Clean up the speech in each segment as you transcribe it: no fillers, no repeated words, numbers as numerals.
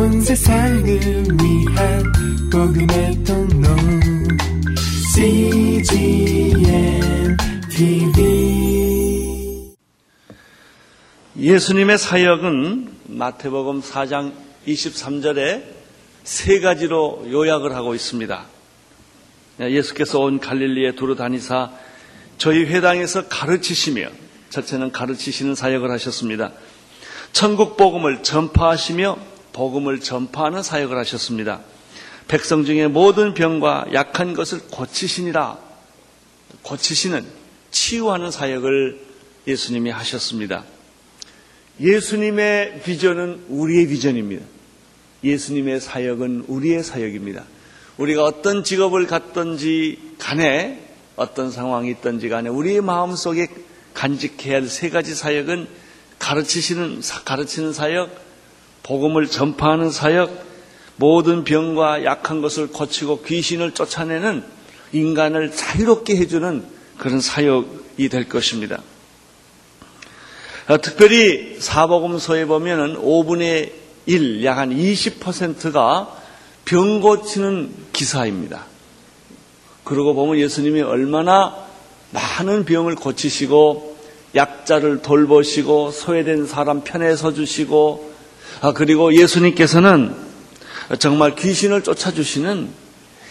온 세상을 위한 복음의 통로 CGNTV. 예수님의 사역은 마태복음 4장 23절에 세 가지로 요약을 하고 있습니다. 예수께서 온 갈릴리에 두루 다니사 저희 회당에서 가르치시며, 첫째는 가르치시는 사역을 하셨습니다. 천국 복음을 전파하시며 복음을 전파하는 사역을 하셨습니다. 백성 중에 모든 병과 약한 것을 고치시니라, 고치시는, 치유하는 사역을 예수님이 하셨습니다. 예수님의 비전은 우리의 비전입니다. 예수님의 사역은 우리의 사역입니다. 우리가 어떤 직업을 갖든지 간에, 어떤 상황이 있든지 간에 우리의 마음속에 간직해야 할 세 가지 사역은 가르치는 사역, 복음을 전파하는 사역, 모든 병과 약한 것을 고치고 귀신을 쫓아내는, 인간을 자유롭게 해주는 그런 사역이 될 것입니다. 특별히 사복음서에 보면은 5분의 1, 약 한 20%가 병 고치는 기사입니다. 그러고 보면 예수님이 얼마나 많은 병을 고치시고, 약자를 돌보시고, 소외된 사람 편에 서주시고, 그리고 예수님께서는 정말 귀신을 쫓아주시는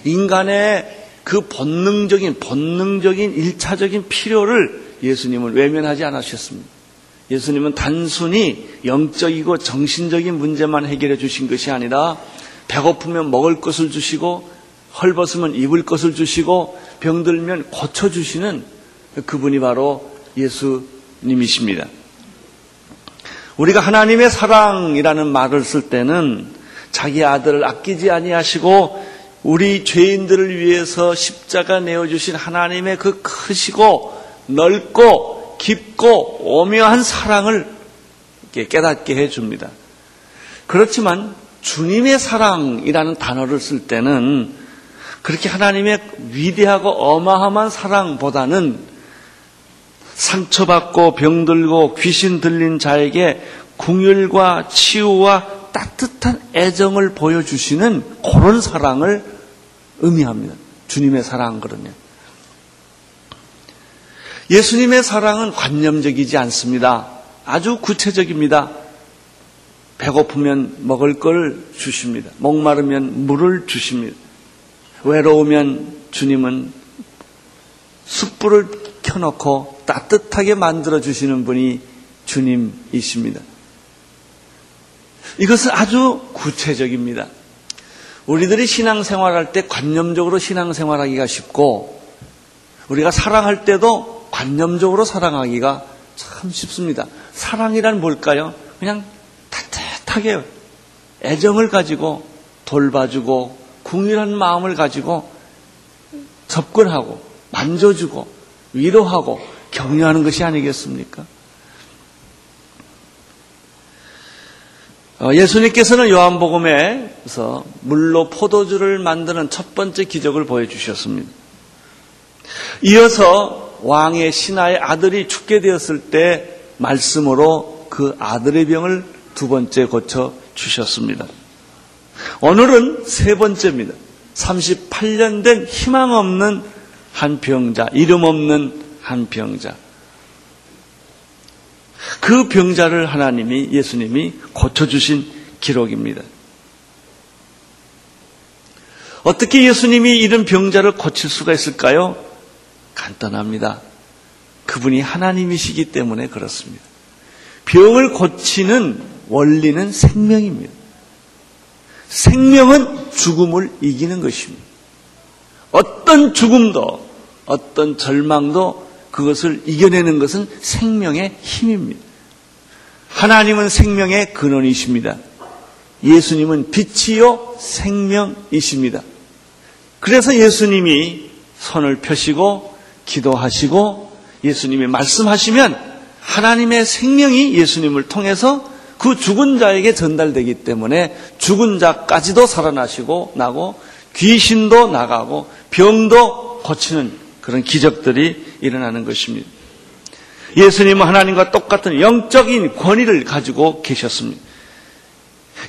인간의 그 본능적인 일차적인 필요를 예수님은 외면하지 않으셨습니다. 예수님은 단순히 영적이고 정신적인 문제만 해결해 주신 것이 아니라, 배고프면 먹을 것을 주시고, 헐벗으면 입을 것을 주시고, 병들면 고쳐주시는 그분이 바로 예수님이십니다. 우리가 하나님의 사랑이라는 말을 쓸 때는 자기 아들을 아끼지 아니하시고 우리 죄인들을 위해서 십자가 내어주신 하나님의 그 크시고 넓고 깊고 오묘한 사랑을 깨닫게 해줍니다. 그렇지만 주님의 사랑이라는 단어를 쓸 때는 그렇게 하나님의 위대하고 어마어마한 사랑보다는 상처받고 병들고 귀신 들린 자에게 긍휼과 치유와 따뜻한 애정을 보여주시는 그런 사랑을 의미합니다. 주님의 사랑. 그러면 예수님의 사랑은 관념적이지 않습니다. 아주 구체적입니다. 배고프면 먹을 걸 주십니다. 목마르면 물을 주십니다. 외로우면 주님은 숯불을 켜놓고 따뜻하게 만들어주시는 분이 주님이십니다. 이것은 아주 구체적입니다. 우리들이 신앙생활할 때 관념적으로 신앙생활하기가 쉽고, 우리가 사랑할 때도 관념적으로 사랑하기가 참 쉽습니다. 사랑이란 뭘까요? 그냥 따뜻하게 애정을 가지고 돌봐주고 긍휼한 마음을 가지고 접근하고 만져주고 위로하고 격려하는 것이 아니겠습니까? 예수님께서는 요한복음에서 물로 포도주를 만드는 첫 번째 기적을 보여주셨습니다. 이어서 왕의 신하의 아들이 죽게 되었을 때 말씀으로 그 아들의 병을 두 번째 고쳐주셨습니다. 오늘은 세 번째입니다. 38년 된 희망 없는 한 병자, 이름 없는 한 병자. 그 병자를 하나님이, 예수님이 고쳐주신 기록입니다. 어떻게 예수님이 이런 병자를 고칠 수가 있을까요? 간단합니다. 그분이 하나님이시기 때문에 그렇습니다. 병을 고치는 원리는 생명입니다. 생명은 죽음을 이기는 것입니다. 어떤 죽음도, 어떤 절망도 그것을 이겨내는 것은 생명의 힘입니다. 하나님은 생명의 근원이십니다. 예수님은 빛이요 생명이십니다. 그래서 예수님이 손을 펴시고 기도하시고 예수님이 말씀하시면 하나님의 생명이 예수님을 통해서 그 죽은 자에게 전달되기 때문에 죽은 자까지도 살아나시고 나고, 귀신도 나가고 병도 고치는 그런 기적들이 일어나는 것입니다. 예수님은 하나님과 똑같은 영적인 권위를 가지고 계셨습니다.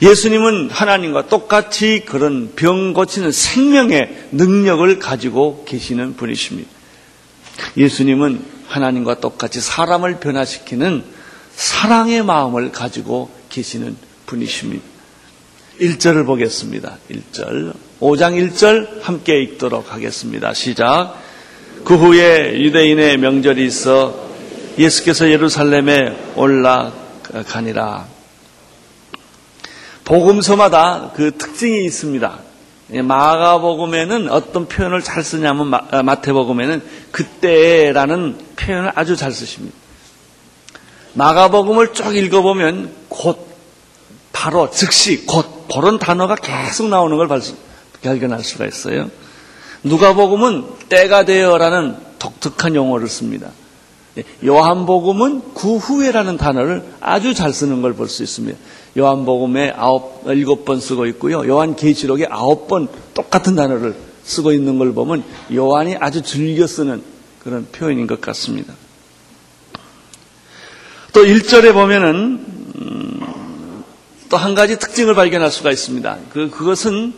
예수님은 하나님과 똑같이 그런 병 고치는 생명의 능력을 가지고 계시는 분이십니다. 예수님은 하나님과 똑같이 사람을 변화시키는 사랑의 마음을 가지고 계시는 분이십니다. 1절을 보겠습니다. 1절. 5장 1절 함께 읽도록 하겠습니다. 시작. 그 후에 유대인의 명절이 있어 예수께서 예루살렘에 올라가니라. 복음서마다 그 특징이 있습니다. 마가복음에는 어떤 표현을 잘 쓰냐면 마태복음에는 그때라는 표현을 아주 잘 쓰십니다. 마가복음을 쭉 읽어보면 곧, 바로, 즉시, 곧 그런 단어가 계속 나오는 걸 발견할 수가 있어요. 누가복음은 때가 되어라는 독특한 용어를 씁니다. 요한복음은 그 후에라는 단어를 아주 잘 쓰는 걸 볼 수 있습니다. 요한복음에 7번 쓰고 있고요. 요한계시록에 9번 똑같은 단어를 쓰고 있는 걸 보면 요한이 아주 즐겨 쓰는 그런 표현인 것 같습니다. 또 1절에 보면은 또 한 가지 특징을 발견할 수가 있습니다. 그것은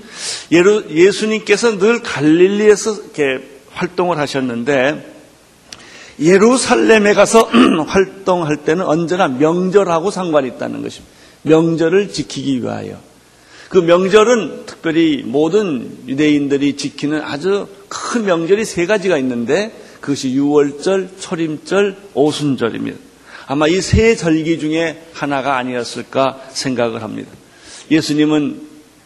예수님께서 늘 갈릴리에서 이렇게 활동을 하셨는데 예루살렘에 가서 활동할 때는 언제나 명절하고 상관이 있다는 것입니다. 명절을 지키기 위하여. 그 명절은 특별히 모든 유대인들이 지키는 아주 큰 명절이 세 가지가 있는데 그것이 유월절, 초림절, 오순절입니다. 아마 이 세 절기 중에 하나가 아니었을까 생각을 합니다. 예수님은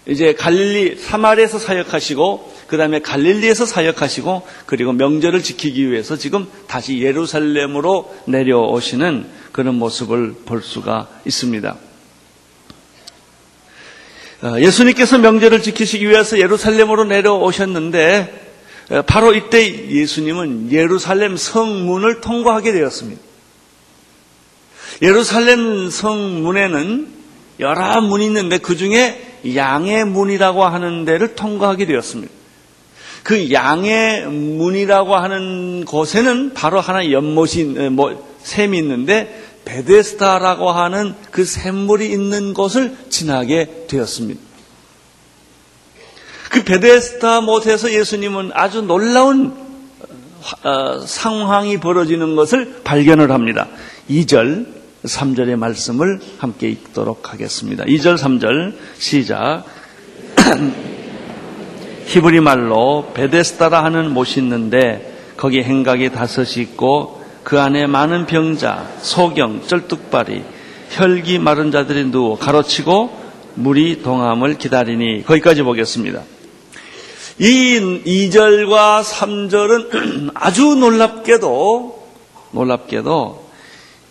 이제 갈릴리 사마리아에서 사역하시고 그 다음에 갈릴리에서 사역하시고 그리고 명절을 지키기 위해서 지금 다시 예루살렘으로 내려오시는 그런 모습을 볼 수가 있습니다. 예수님께서 명절을 지키시기 위해서 예루살렘으로 내려오셨는데 바로 이때 예수님은 예루살렘 성문을 통과하게 되었습니다. 예루살렘 성문에는 여러 문이 있는데 그 중에 양의 문이라고 하는 데를 통과하게 되었습니다. 그 양의 문이라고 하는 곳에는 바로 하나의 연못이 샘이 있는데 베데스다라고 하는 그 샘물이 있는 곳을 지나게 되었습니다. 그 베데스다 못에서 예수님은 아주 놀라운 상황이 벌어지는 것을 발견을 합니다. 2절, 3절의 말씀을 함께 읽도록 하겠습니다. 2절, 3절 시작. 히브리 말로 베데스다라 하는 못이 있는데 거기 행각이 5이 있고 그 안에 많은 병자, 소경, 쩔뚝발이, 혈기 마른 자들이 누워 가로치고 물이 동함을 기다리니. 거기까지 보겠습니다. 이 2절과 3절은 아주 놀랍게도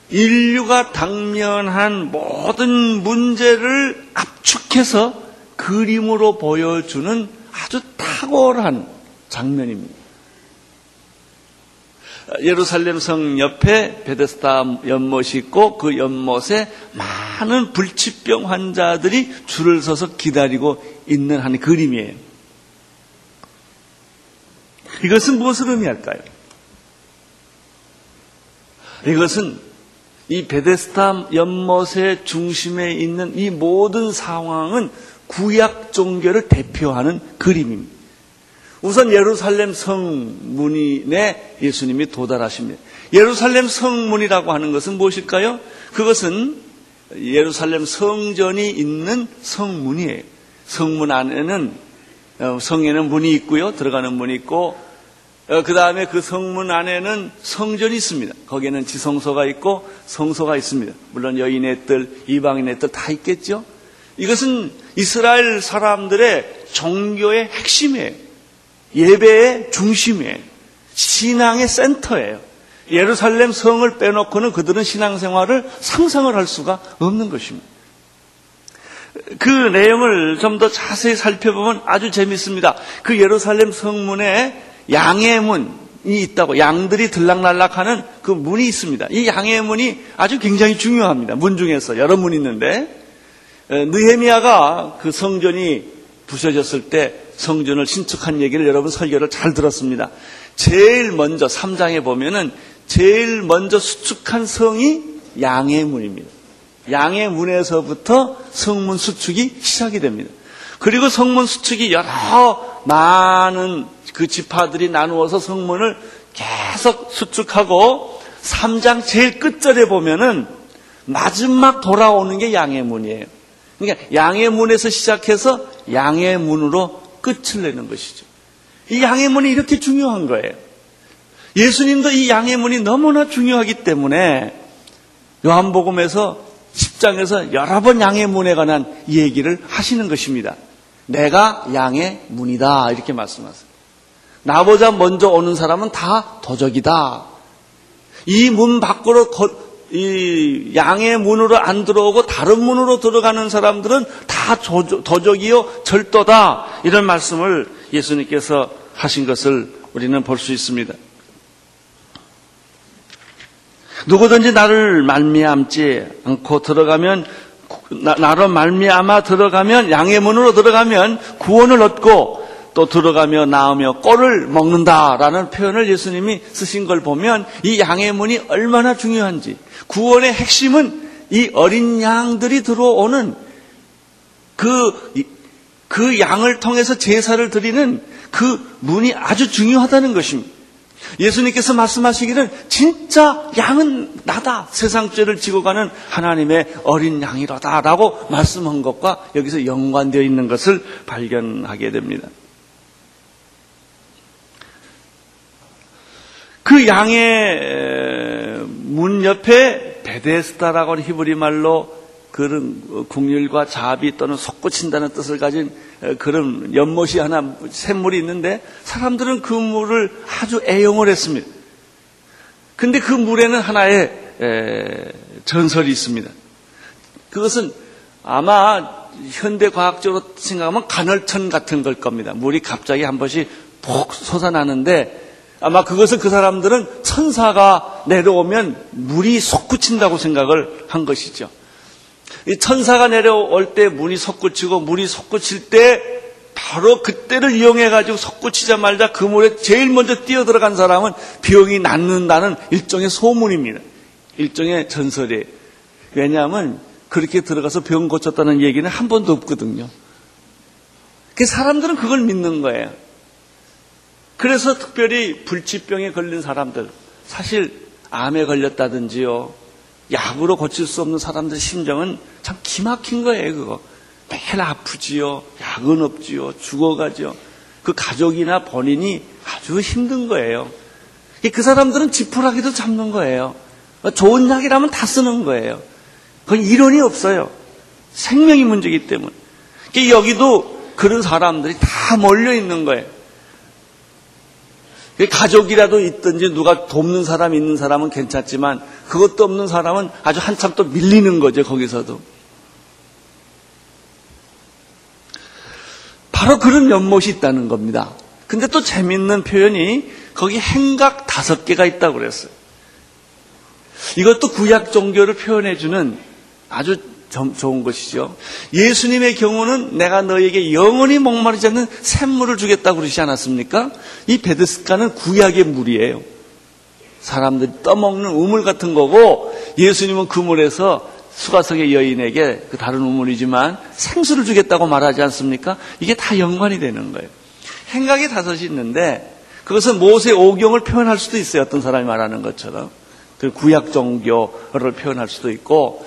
인류가 당면한 모든 문제를 압축해서 그림으로 보여주는 아주 탁월한 장면입니다. 예루살렘 성 옆에 베데스다 연못이 있고 그 연못에 많은 불치병 환자들이 줄을 서서 기다리고 있는 한 그림이에요. 이것은 무엇을 의미할까요? 이것은 이 베데스다 연못의 중심에 있는 이 모든 상황은 구약 종교를 대표하는 그림입니다. 우선 예루살렘 성문에 예수님이 도달하십니다. 예루살렘 성문이라고 하는 것은 무엇일까요? 그것은 예루살렘 성전이 있는 성문이에요. 성문 안에는 성에는 문이 있고요. 들어가는 문이 있고 그 다음에 그 성문 안에는 성전이 있습니다. 거기에는 지성소가 있고 성소가 있습니다. 물론 여인의 뜰, 이방인의 뜰 다 있겠죠. 이것은 이스라엘 사람들의 종교의 핵심이에요. 예배의 중심이에요. 신앙의 센터예요. 예루살렘 성을 빼놓고는 그들은 신앙생활을 상상을 할 수가 없는 것입니다. 그 내용을 좀 더 자세히 살펴보면 아주 재밌습니다. 그 예루살렘 성문에 양의 문이 있다고 양들이 들락날락하는 그 문이 있습니다. 이 양의 문이 아주 굉장히 중요합니다. 문 중에서 여러 문이 있는데 느헤미야가 그 성전이 부서졌을 때 성전을 신축한 얘기를 여러분 설교를 잘 들었습니다. 제일 먼저 3장에 보면은 제일 먼저 수축한 성이 양의 문입니다. 양의 문에서부터 성문 수축이 시작이 됩니다. 그리고 성문 수축이 여러 많은 그 지파들이 나누어서 성문을 계속 수축하고 3장 제일 끝절에 보면은 마지막 돌아오는 게 양의 문이에요. 그러니까 양의 문에서 시작해서 양의 문으로 끝을 내는 것이죠. 이 양의 문이 이렇게 중요한 거예요. 예수님도 이 양의 문이 너무나 중요하기 때문에 요한복음에서 10장에서 여러 번 양의 문에 관한 얘기를 하시는 것입니다. 내가 양의 문이다 이렇게 말씀하세요. 나보다 먼저 오는 사람은 다 도적이다. 이 문 밖으로 이 양의 문으로 안 들어오고 다른 문으로 들어가는 사람들은 다 도적이요 절도다. 이런 말씀을 예수님께서 하신 것을 우리는 볼 수 있습니다. 누구든지 나를 말미암지 않고 들어가면 나로 말미암아 들어가면 양의 문으로 들어가면 구원을 얻고 또 들어가며 나으며 꼴을 먹는다라는 표현을 예수님이 쓰신 걸 보면 이 양의 문이 얼마나 중요한지 구원의 핵심은 이 어린 양들이 들어오는 그 양을 통해서 제사를 드리는 그 문이 아주 중요하다는 것입니다. 예수님께서 말씀하시기를 진짜 양은 나다. 세상 죄를 지고 가는 하나님의 어린 양이로다 라고 말씀한 것과 여기서 연관되어 있는 것을 발견하게 됩니다. 그 양의 문 옆에 베데스다라고 하는 히브리 말로 그런 국률과 자비 또는 솟구친다는 뜻을 가진 그런 연못이 하나 샘물이 있는데 사람들은 그 물을 아주 애용을 했습니다. 근데 그 물에는 하나의 전설이 있습니다. 그것은 아마 현대 과학적으로 생각하면 간헐천 같은 걸 겁니다. 물이 갑자기 한 번씩 폭 솟아나는데 아마 그것을 그 사람들은 천사가 내려오면 물이 솟구친다고 생각을 한 것이죠. 이 천사가 내려올 때 문이 솟구치고 물이 솟구칠 때 바로 그때를 이용해가지고 솟구치자마자 그 물에 제일 먼저 뛰어들어간 사람은 병이 낫는다는 일종의 소문입니다. 일종의 전설이에요. 왜냐하면 그렇게 들어가서 병 고쳤다는 얘기는 한 번도 없거든요. 사람들은 그걸 믿는 거예요. 그래서 특별히 불치병에 걸린 사람들, 사실 암에 걸렸다든지요. 약으로 고칠 수 없는 사람들의 심정은 참 기막힌 거예요. 그거 매일 아프지요. 약은 없지요. 죽어가죠. 그 가족이나 본인이 아주 힘든 거예요. 그 사람들은 지푸라기도 잡는 거예요. 좋은 약이라면 다 쓰는 거예요. 그건 이론이 없어요. 생명이 문제이기 때문에. 여기도 그런 사람들이 다 몰려 있는 거예요. 가족이라도 있든지 누가 돕는 사람이 있는 사람은 괜찮지만 그것도 없는 사람은 아주 한참 또 밀리는 거죠. 거기서도. 바로 그런 연못이 있다는 겁니다. 근데 또 재밌는 표현이 거기 행각 5개가 있다고 그랬어요. 이것도 구약 종교를 표현해주는 아주 좋은 것이죠. 예수님의 경우는 내가 너에게 영원히 목마르지 않는 샘물을 주겠다고 그러지 않았습니까? 이 베데스다는 구약의 물이에요. 사람들이 떠먹는 우물 같은 거고 예수님은 그 물에서 수가성의 여인에게 그 다른 우물이지만 생수를 주겠다고 말하지 않습니까? 이게 다 연관이 되는 거예요. 행각이 5이 있는데 그것은 모세 오경을 표현할 수도 있어요. 어떤 사람이 말하는 것처럼. 구약 종교를 표현할 수도 있고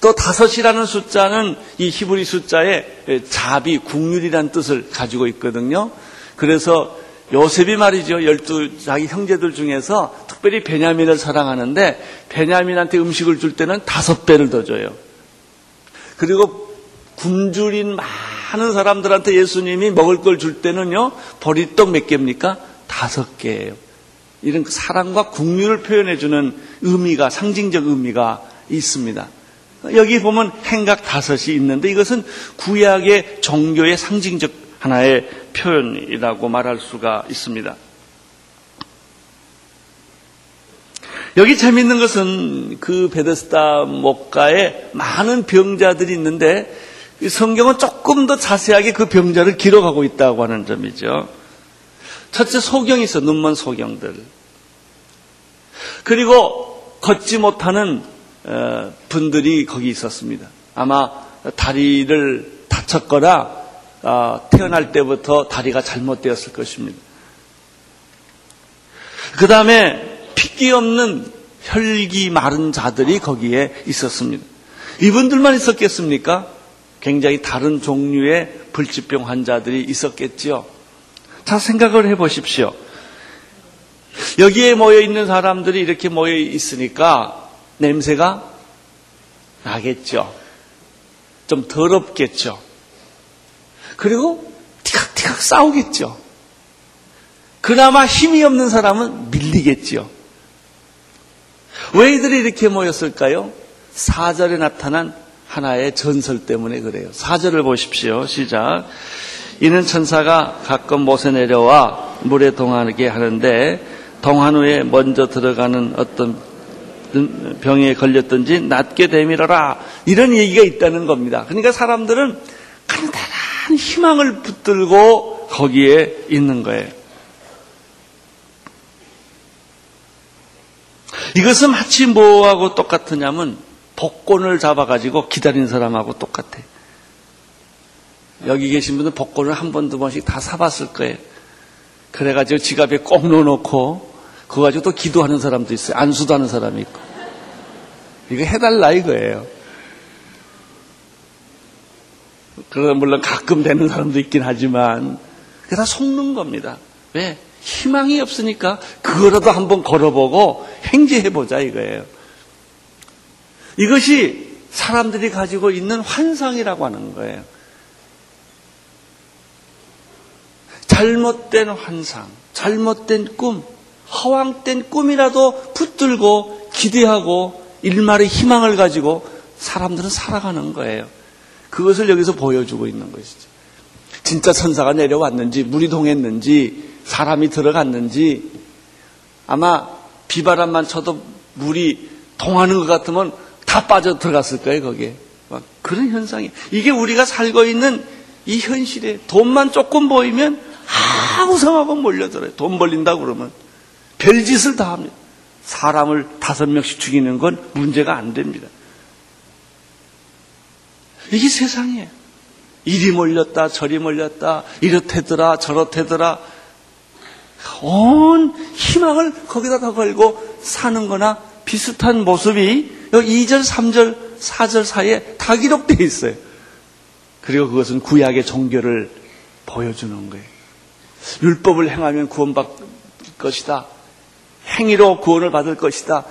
또 5이라는 숫자는 이 히브리 숫자에 자비, 국률이라는 뜻을 가지고 있거든요. 그래서 요셉이 말이죠. 12 자기 형제들 중에서 특별히 베냐민을 사랑하는데 베냐민한테 음식을 줄 때는 5배를 더 줘요. 그리고 굶주린 많은 사람들한테 예수님이 먹을 걸 줄 때는요. 보리떡 몇 개입니까? 5개예요. 이런 사랑과 국률을 표현해주는 의미가 상징적 의미가 있습니다. 여기 보면 행각 5이 있는데 이것은 구약의 종교의 상징적 하나의 표현이라고 말할 수가 있습니다. 여기 재미있는 것은 그 베데스다 목가에 많은 병자들이 있는데 성경은 조금 더 자세하게 그 병자를 기록하고 있다고 하는 점이죠. 첫째 소경이 있어 눈먼 소경들. 그리고 걷지 못하는 분들이 거기 있었습니다. 아마 다리를 다쳤거나 태어날 때부터 다리가 잘못되었을 것입니다. 그 다음에 핏기 없는 혈기 마른 자들이 거기에 있었습니다. 이분들만 있었겠습니까? 굉장히 다른 종류의 불치병 환자들이 있었겠지요. 자, 생각을 해보십시오. 여기에 모여있는 사람들이 이렇게 모여있으니까 냄새가 나겠죠. 좀 더럽겠죠. 그리고 티각티각 싸우겠죠. 그나마 힘이 없는 사람은 밀리겠죠. 왜 이들이 이렇게 모였을까요? 4절에 나타난 하나의 전설 때문에 그래요. 4절을 보십시오. 시작. 이는 천사가 가끔 못에 내려와 물에 동하게 하는데 동한 후에 먼저 들어가는 어떤 병에 걸렸든지 낫게 되밀어라. 이런 얘기가 있다는 겁니다. 그러니까 사람들은 간단한 희망을 붙들고 거기에 있는 거예요. 이것은 마치 뭐하고 똑같으냐면 복권을 잡아가지고 기다린 사람하고 똑같아. 여기 계신 분은 복권을 한 번, 두 번씩 다 사봤을 거예요. 그래가지고 지갑에 꼭 넣어놓고 그거 가지고 또 기도하는 사람도 있어요. 안수도 하는 사람이 있고. 이거 해달라 이거예요. 그러나 물론 가끔 되는 사람도 있긴 하지만 그게 다 속는 겁니다. 왜? 희망이 없으니까 그거라도 한번 걸어보고 행제해보자 이거예요. 이것이 사람들이 가지고 있는 환상이라고 하는 거예요. 잘못된 환상, 잘못된 꿈, 허황된 꿈이라도 붙들고 기대하고 일말의 희망을 가지고 사람들은 살아가는 거예요. 그것을 여기서 보여주고 있는 것이죠. 진짜 천사가 내려왔는지, 물이 동했는지, 사람이 들어갔는지, 아마 비바람만 쳐도 물이 동하는 것 같으면 다 빠져 들어갔을 거예요, 거기에. 막 그런 현상이. 이게 우리가 살고 있는 이 현실에 돈만 조금 보이면 우상하고 몰려들어요. 돈 벌린다고 그러면 별짓을 다 합니다. 사람을 5명씩 죽이는 건 문제가 안 됩니다. 이게 세상이에요. 이리 몰렸다 저리 몰렸다 이렇대더라 저렇대더라 온 희망을 거기다 다 걸고 사는 거나 비슷한 모습이 여기 2절, 3절, 4절 사이에 다 기록되어 있어요. 그리고 그것은 구약의 종교를 보여주는 거예요. 율법을 행하면 구원받을 것이다. 행위로 구원을 받을 것이다.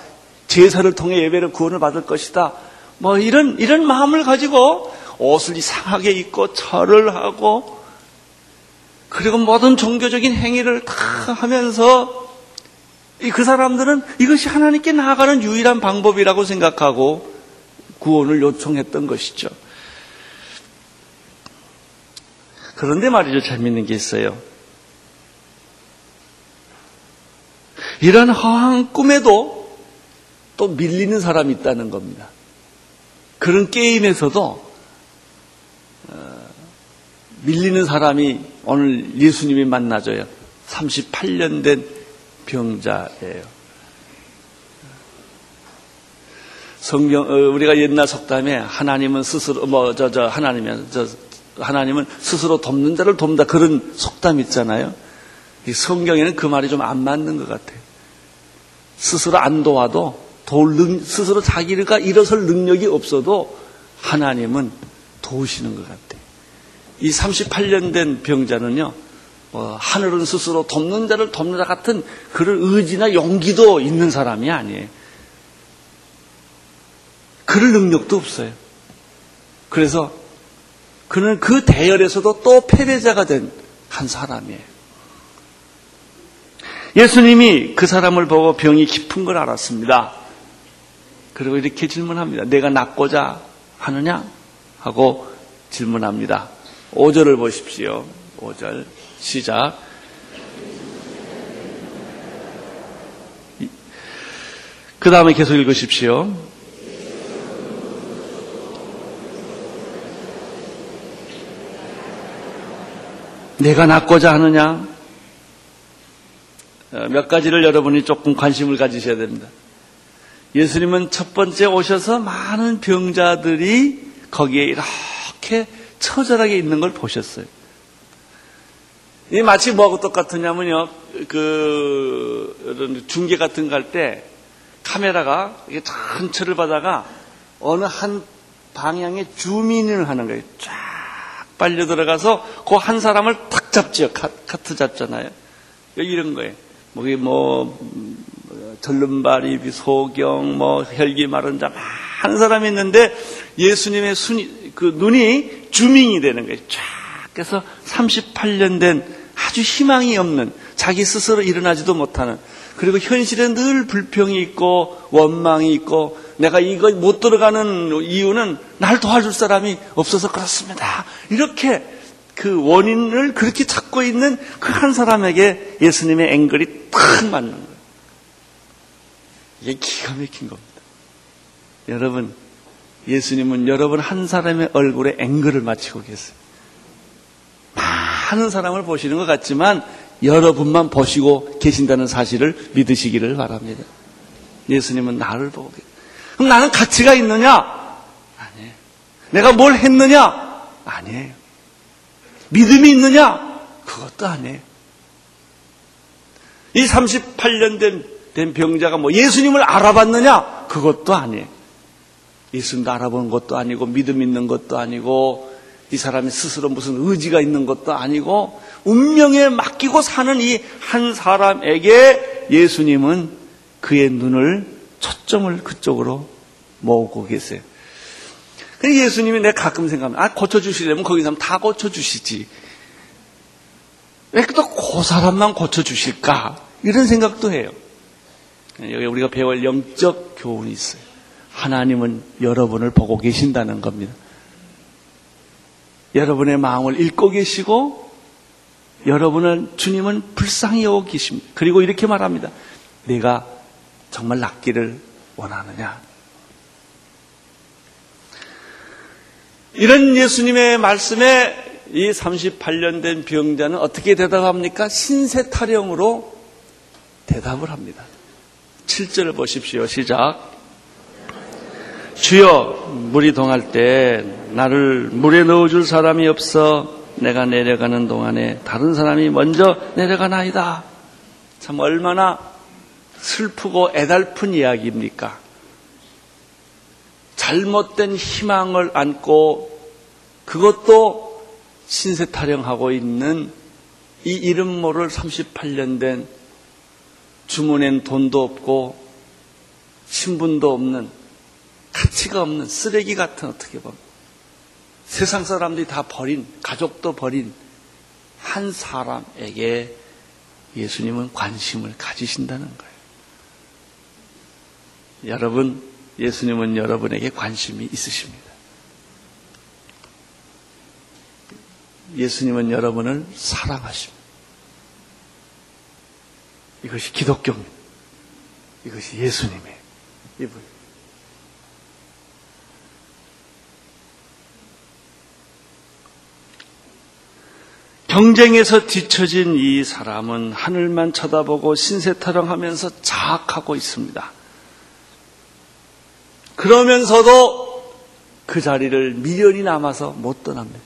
제사를 통해 예배로 구원을 받을 것이다. 뭐 이런 마음을 가지고 옷을 이상하게 입고 절을 하고 그리고 모든 종교적인 행위를 다 하면서 그 사람들은 이것이 하나님께 나아가는 유일한 방법이라고 생각하고 구원을 요청했던 것이죠. 그런데 말이죠. 재미있는 게 있어요. 이런 허황 꿈에도 또 밀리는 사람이 있다는 겁니다. 그런 게임에서도 밀리는 사람이 오늘 예수님이 만나줘요. 38년 된 병자예요. 우리가 옛날 속담에 하나님은 스스로 돕는 자를 돕는다. 그런 속담 있잖아요. 이 성경에는 그 말이 좀 안 맞는 것 같아요. 스스로 안 도와도 스스로 자기가 일어설 능력이 없어도 하나님은 도우시는 것 같아요. 이 38년 된 병자는요, 하늘은 스스로 돕는 자를 돕는다 같은 그런 의지나 용기도 있는 사람이 아니에요. 그럴 능력도 없어요. 그래서 그는 그 대열에서도 또 패배자가 된 한 사람이에요. 예수님이 그 사람을 보고 병이 깊은 걸 알았습니다. 그리고 이렇게 질문합니다. 내가 낫고자 하느냐? 하고 질문합니다. 5절을 보십시오. 5절 시작. 그 다음에 계속 읽으십시오. 내가 낫고자 하느냐? 몇 가지를 여러분이 조금 관심을 가지셔야 됩니다. 예수님은 첫 번째 오셔서 많은 병자들이 거기에 이렇게 처절하게 있는 걸 보셨어요. 이 마치 뭐하고 똑같으냐면요, 중계 같은 거 할 때 카메라가 이게 전체를 받아가 어느 한 방향에 줌인을 하는 거예요. 쫙 빨려 들어가서 그 한 사람을 탁 잡지요. 카트 잡잖아요. 이런 거예요. 뭐 절름발이, 소경, 혈기 마른 자 한 사람이 있는데 예수님의 눈이 줌인이 되는 거예요. 쫙 해서 38년 된 아주 희망이 없는, 자기 스스로 일어나지도 못하는, 그리고 현실에 늘 불평이 있고 원망이 있고, 내가 이거 못 들어가는 이유는 날 도와줄 사람이 없어서 그렇습니다. 이렇게 그 원인을 그렇게 찾고 있는 그 한 사람에게 예수님의 앵글이 딱 맞는 거예요. 이게 기가 막힌 겁니다. 여러분, 예수님은 여러분 한 사람의 얼굴에 앵글을 맞추고 계세요. 많은 사람을 보시는 것 같지만 여러분만 보시고 계신다는 사실을 믿으시기를 바랍니다. 예수님은 나를 보고 계세요. 그럼 나는 가치가 있느냐? 아니에요. 내가 뭘 했느냐? 아니에요. 믿음이 있느냐? 그것도 아니에요. 이 38년 된 병자가 예수님을 알아봤느냐? 그것도 아니에요. 예수님도 알아본 것도 아니고, 믿음 있는 것도 아니고, 이 사람이 스스로 무슨 의지가 있는 것도 아니고, 운명에 맡기고 사는 이 한 사람에게 예수님은 그의 눈을, 초점을 그쪽으로 모으고 계세요. 그래서 예수님이, 내가 가끔 생각하면, 고쳐주시려면 거기 사람 다 고쳐주시지, 왜 또 그 사람만 고쳐주실까? 이런 생각도 해요. 여기 우리가 배울 영적 교훈이 있어요. 하나님은 여러분을 보고 계신다는 겁니다. 여러분의 마음을 읽고 계시고, 여러분은, 주님은 불쌍히 여기고 계십니다. 그리고 이렇게 말합니다. 네가 정말 낫기를 원하느냐? 이런 예수님의 말씀에 이 38년 된 병자는 어떻게 대답합니까? 신세타령으로 대답을 합니다. 7절을 보십시오. 시작. 주여, 물이 동할 때 나를 물에 넣어줄 사람이 없어 내가 내려가는 동안에 다른 사람이 먼저 내려가나이다. 참 얼마나 슬프고 애달픈 이야기입니까? 잘못된 희망을 안고, 그것도 신세타령하고 있는 이 이름 모를 38년 된, 주문엔 돈도 없고 신분도 없는, 가치가 없는 쓰레기 같은, 어떻게 보면 세상 사람들이 다 버린, 가족도 버린 한 사람에게 예수님은 관심을 가지신다는 거예요. 여러분, 예수님은 여러분에게 관심이 있으십니다. 예수님은 여러분을 사랑하십니다. 이것이 기독교입니다. 이것이 예수님의 이분입니다. 경쟁에서 뒤처진 이 사람은 하늘만 쳐다보고 신세타령하면서 자학하고 있습니다. 그러면서도 그 자리를 미련이 남아서 못 떠납니다.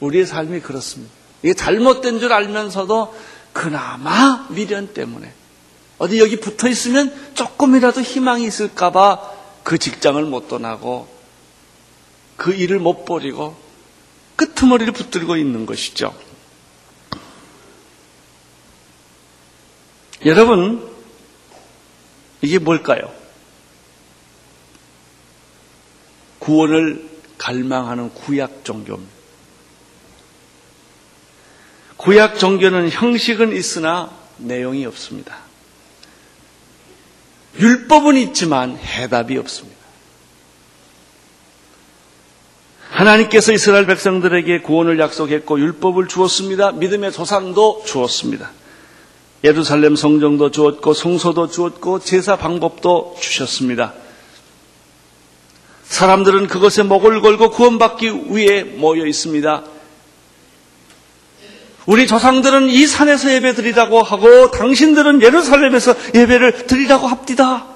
우리의 삶이 그렇습니다. 이게 잘못된 줄 알면서도 그나마 미련 때문에, 어디 여기 붙어 있으면 조금이라도 희망이 있을까 봐 그 직장을 못 떠나고, 그 일을 못 버리고, 끄트머리를 붙들고 있는 것이죠. 여러분, 이게 뭘까요? 구원을 갈망하는 구약 종교입니다. 구약 종교는 형식은 있으나 내용이 없습니다. 율법은 있지만 해답이 없습니다. 하나님께서 이스라엘 백성들에게 구원을 약속했고, 율법을 주었습니다. 믿음의 조상도 주었습니다. 예루살렘 성전도 주었고, 성소도 주었고, 제사 방법도 주셨습니다. 사람들은 그것에 목을 걸고 구원받기 위해 모여 있습니다. 우리 조상들은 이 산에서 예배 드리라고 하고 당신들은 예루살렘에서 예배를 드리라고 합디다.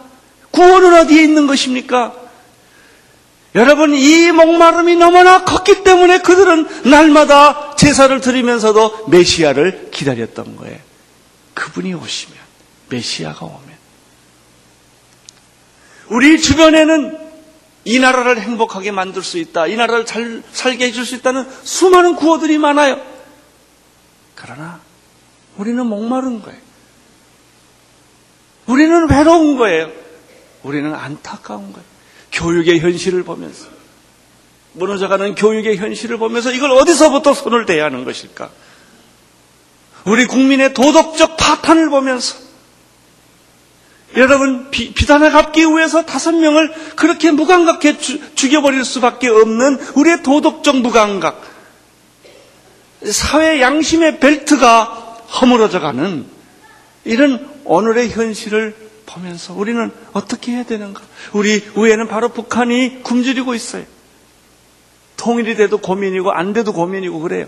구원은 어디에 있는 것입니까? 여러분, 이 목마름이 너무나 컸기 때문에 그들은 날마다 제사를 드리면서도 메시아를 기다렸던 거예요. 그분이 오시면, 메시아가 오면. 우리 주변에는 이 나라를 행복하게 만들 수 있다, 이 나라를 잘 살게 해줄 수 있다는 수많은 구호들이 많아요. 그러나 우리는 목마른 거예요. 우리는 외로운 거예요. 우리는 안타까운 거예요. 교육의 현실을 보면서, 무너져가는 교육의 현실을 보면서 이걸 어디서부터 손을 대야 하는 것일까? 우리 국민의 도덕적 파탄을 보면서, 여러분, 비단을 갚기 위해서 5명을 그렇게 무감각해 죽여버릴 수밖에 없는 우리의 도덕적 무감각, 사회 양심의 벨트가 허물어져가는 이런 오늘의 현실을 보면서 우리는 어떻게 해야 되는가? 우리 위에는 바로 북한이 굶주리고 있어요. 통일이 돼도 고민이고 안 돼도 고민이고 그래요.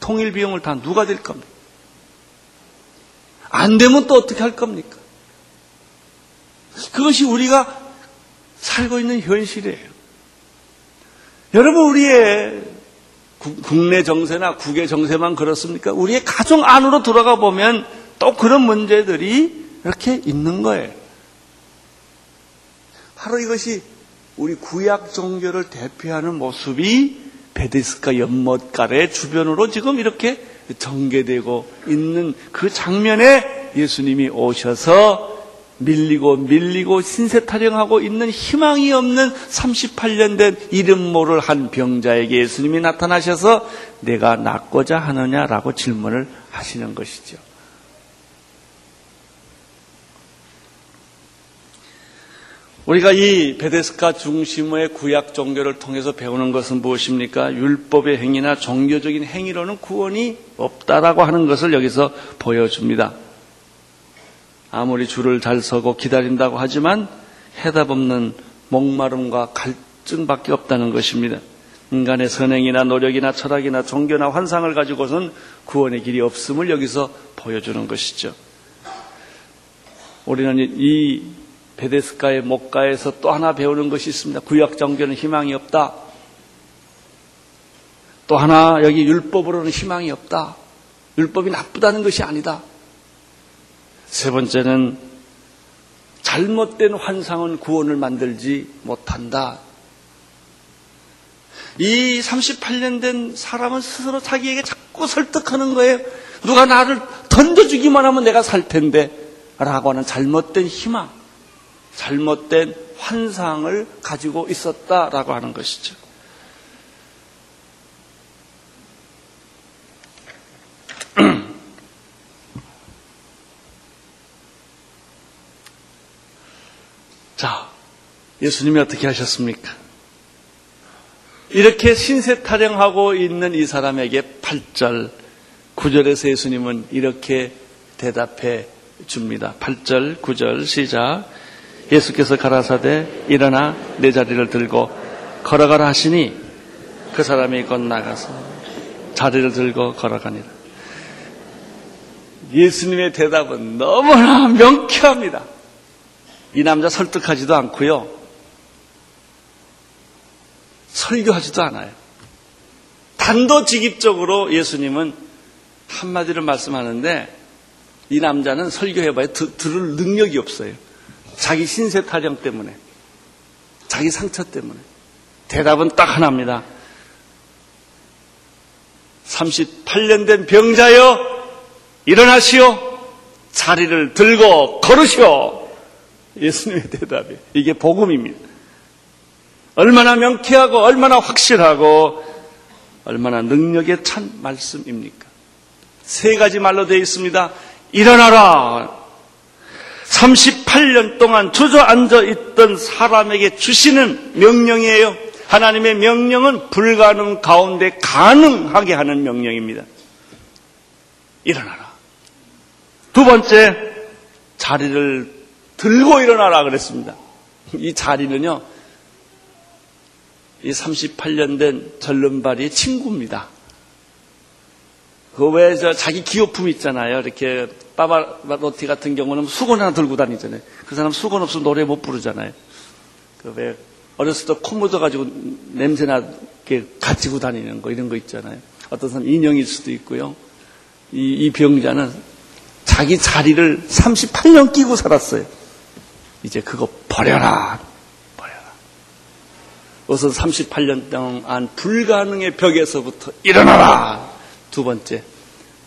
통일 비용을 다 누가 댈 겁니까? 안 되면 또 어떻게 할 겁니까? 그것이 우리가 살고 있는 현실이에요. 여러분, 우리의 국내 정세나 국외 정세만 그렇습니까? 우리의 가정 안으로 들어가 보면 또 그런 문제들이 이렇게 있는 거예요. 바로 이것이 우리 구약 종교를 대표하는 모습이 베데스다 연못가래 주변으로 지금 이렇게 전개되고 있는 그 장면에 예수님이 오셔서 밀리고 신세타령하고 있는 희망이 없는 38년 된 이름 모를 한 병자에게 예수님이 나타나셔서 내가 낫고자 하느냐라고 질문을 하시는 것이죠. 우리가 이 베데스다 중심의 구약 종교를 통해서 배우는 것은 무엇입니까? 율법의 행위나 종교적인 행위로는 구원이 없다라고 하는 것을 여기서 보여줍니다. 아무리 줄을 잘 서고 기다린다고 하지만 해답 없는 목마름과 갈증밖에 없다는 것입니다. 인간의 선행이나 노력이나 철학이나 종교나 환상을 가지고선 구원의 길이 없음을 여기서 보여주는 것이죠. 우리는 이 베데스다의 목가에서 또 하나 배우는 것이 있습니다. 구약 종교는 희망이 없다. 또 하나, 여기 율법으로는 희망이 없다. 율법이 나쁘다는 것이 아니다. 세 번째는 잘못된 환상은 구원을 만들지 못한다. 이 38년 된 사람은 스스로 자기에게 자꾸 설득하는 거예요. 누가 나를 던져주기만 하면 내가 살 텐데 라고 하는 잘못된 희망, 잘못된 환상을 가지고 있었다라고 하는 것이죠. 자, 예수님이 어떻게 하셨습니까? 이렇게 신세타령하고 있는 이 사람에게 8절, 9절에서 예수님은 이렇게 대답해 줍니다. 8절, 9절 시작. 예수께서 가라사대 일어나 내 자리를 들고 걸어가라 하시니 그 사람이 건너가서 자리를 들고 걸어가니라. 예수님의 대답은 너무나 명쾌합니다. 이 남자 설득하지도 않고요, 설교하지도 않아요. 단도직입적으로 예수님은 한마디로 말씀하는데 이 남자는 설교해봐야 들을 능력이 없어요. 자기 신세타령 때문에, 자기 상처 때문에. 대답은 딱 하나입니다. 38년 된 병자여 일어나시오, 자리를 들고 걸으시오. 예수님의 대답이에요. 이게 복음입니다. 얼마나 명쾌하고 얼마나 확실하고 얼마나 능력에 찬 말씀입니까? 세 가지 말로 되어 있습니다. 일어나라, 38년 동안 주저앉아 있던 사람에게 주시는 명령이에요. 하나님의 명령은 불가능 가운데 가능하게 하는 명령입니다. 일어나라. 두 번째, 자리를 들고 일어나라 그랬습니다. 이 자리는요, 이 38년 된 절름발이 친구입니다. 그 외에 자기 기호품 있잖아요. 이렇게 파바로티 같은 경우는 수건 하나 들고 다니잖아요. 그 사람 수건 없으면 노래 못 부르잖아요. 그 왜 어렸을 때 코 묻어가지고 냄새나게 갇히고 다니는 거 이런 거 있잖아요. 어떤 사람 인형일 수도 있고요. 이 병자는 자기 자리를 38년 끼고 살았어요. 이제 그거 버려라. 어서 38년 동안 불가능의 벽에서부터 일어나라. 두 번째,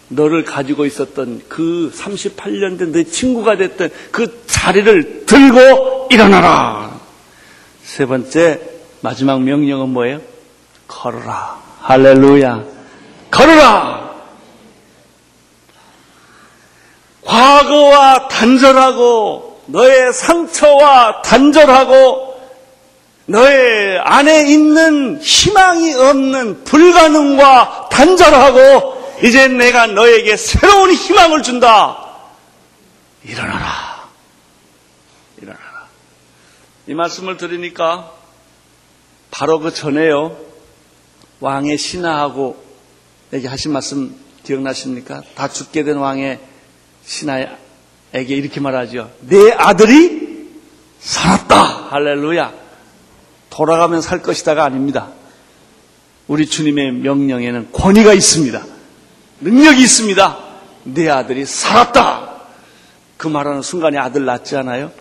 너를 가지고 있었던 그 38년 된 내 친구가 됐던 그 자리를 들고 일어나라. 세 번째, 마지막 명령은 뭐예요? 걸어라. 할렐루야. 걸어라. 과거와 단절하고 너의 상처와 단절하고 너의 안에 있는 희망이 없는 불가능과 단절하고 이제 내가 너에게 새로운 희망을 준다. 일어나라. 이 말씀을 드리니까 바로 그 전에요. 왕의 신하하고 얘기하신 말씀 기억나십니까? 다 죽게 된 왕의 신하에게 이렇게 말하죠. 내 아들이 살았다. 할렐루야. 돌아가면 살 것이다가 아닙니다. 우리 주님의 명령에는 권위가 있습니다. 능력이 있습니다. 내 아들이 살았다. 그 말하는 순간에 아들 낳지 않아요?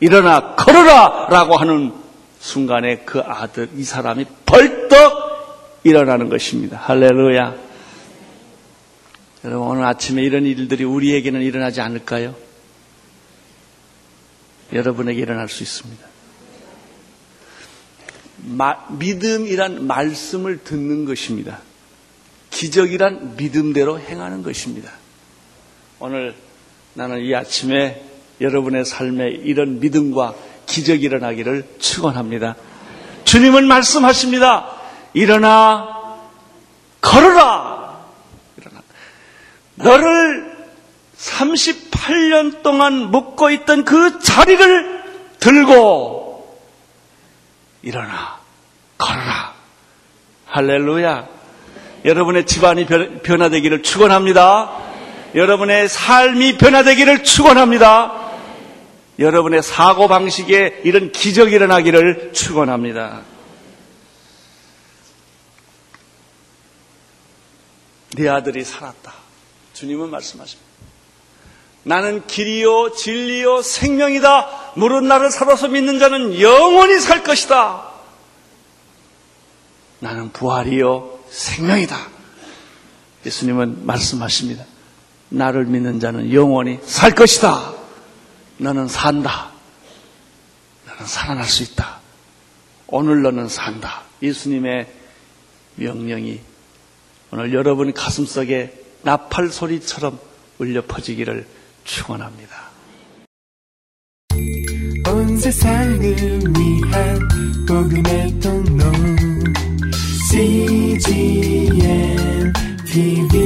일어나 걸어라 라고 하는 순간에 그 아들, 이 사람이 벌떡 일어나는 것입니다. 할렐루야. 여러분, 오늘 아침에 이런 일들이 우리에게는 일어나지 않을까요? 여러분에게 일어날 수 있습니다. 믿음이란 말씀을 듣는 것입니다. 기적이란 믿음대로 행하는 것입니다. 오늘 나는 이 아침에 여러분의 삶에 이런 믿음과 기적이 일어나기를 축원합니다. 주님은 말씀하십니다. 일어나 걸어라. 일어나. 너를 38년 동안 묶고 있던 그 자리를 들고 일어나 걸어라. 할렐루야. 여러분의 집안이 변화되기를 축원합니다. 여러분의 삶이 변화되기를 축원합니다. 여러분의 사고방식에 이런 기적이 일어나기를 축원합니다. 네 아들이 살았다. 주님은 말씀하십니다. 나는 길이요 진리요 생명이다. 무릇 나를 살아서 믿는 자는 영원히 살 것이다. 나는 부활이요 생명이다. 예수님은 말씀하십니다. 나를 믿는 자는 영원히 살 것이다. 너는 산다. 너는 살아날 수 있다. 오늘 너는 산다. 예수님의 명령이 오늘 여러분 가슴속에 나팔 소리처럼 울려 퍼지기를 축원합니다. 온 세상을 위한 복음의 통로 CGNTV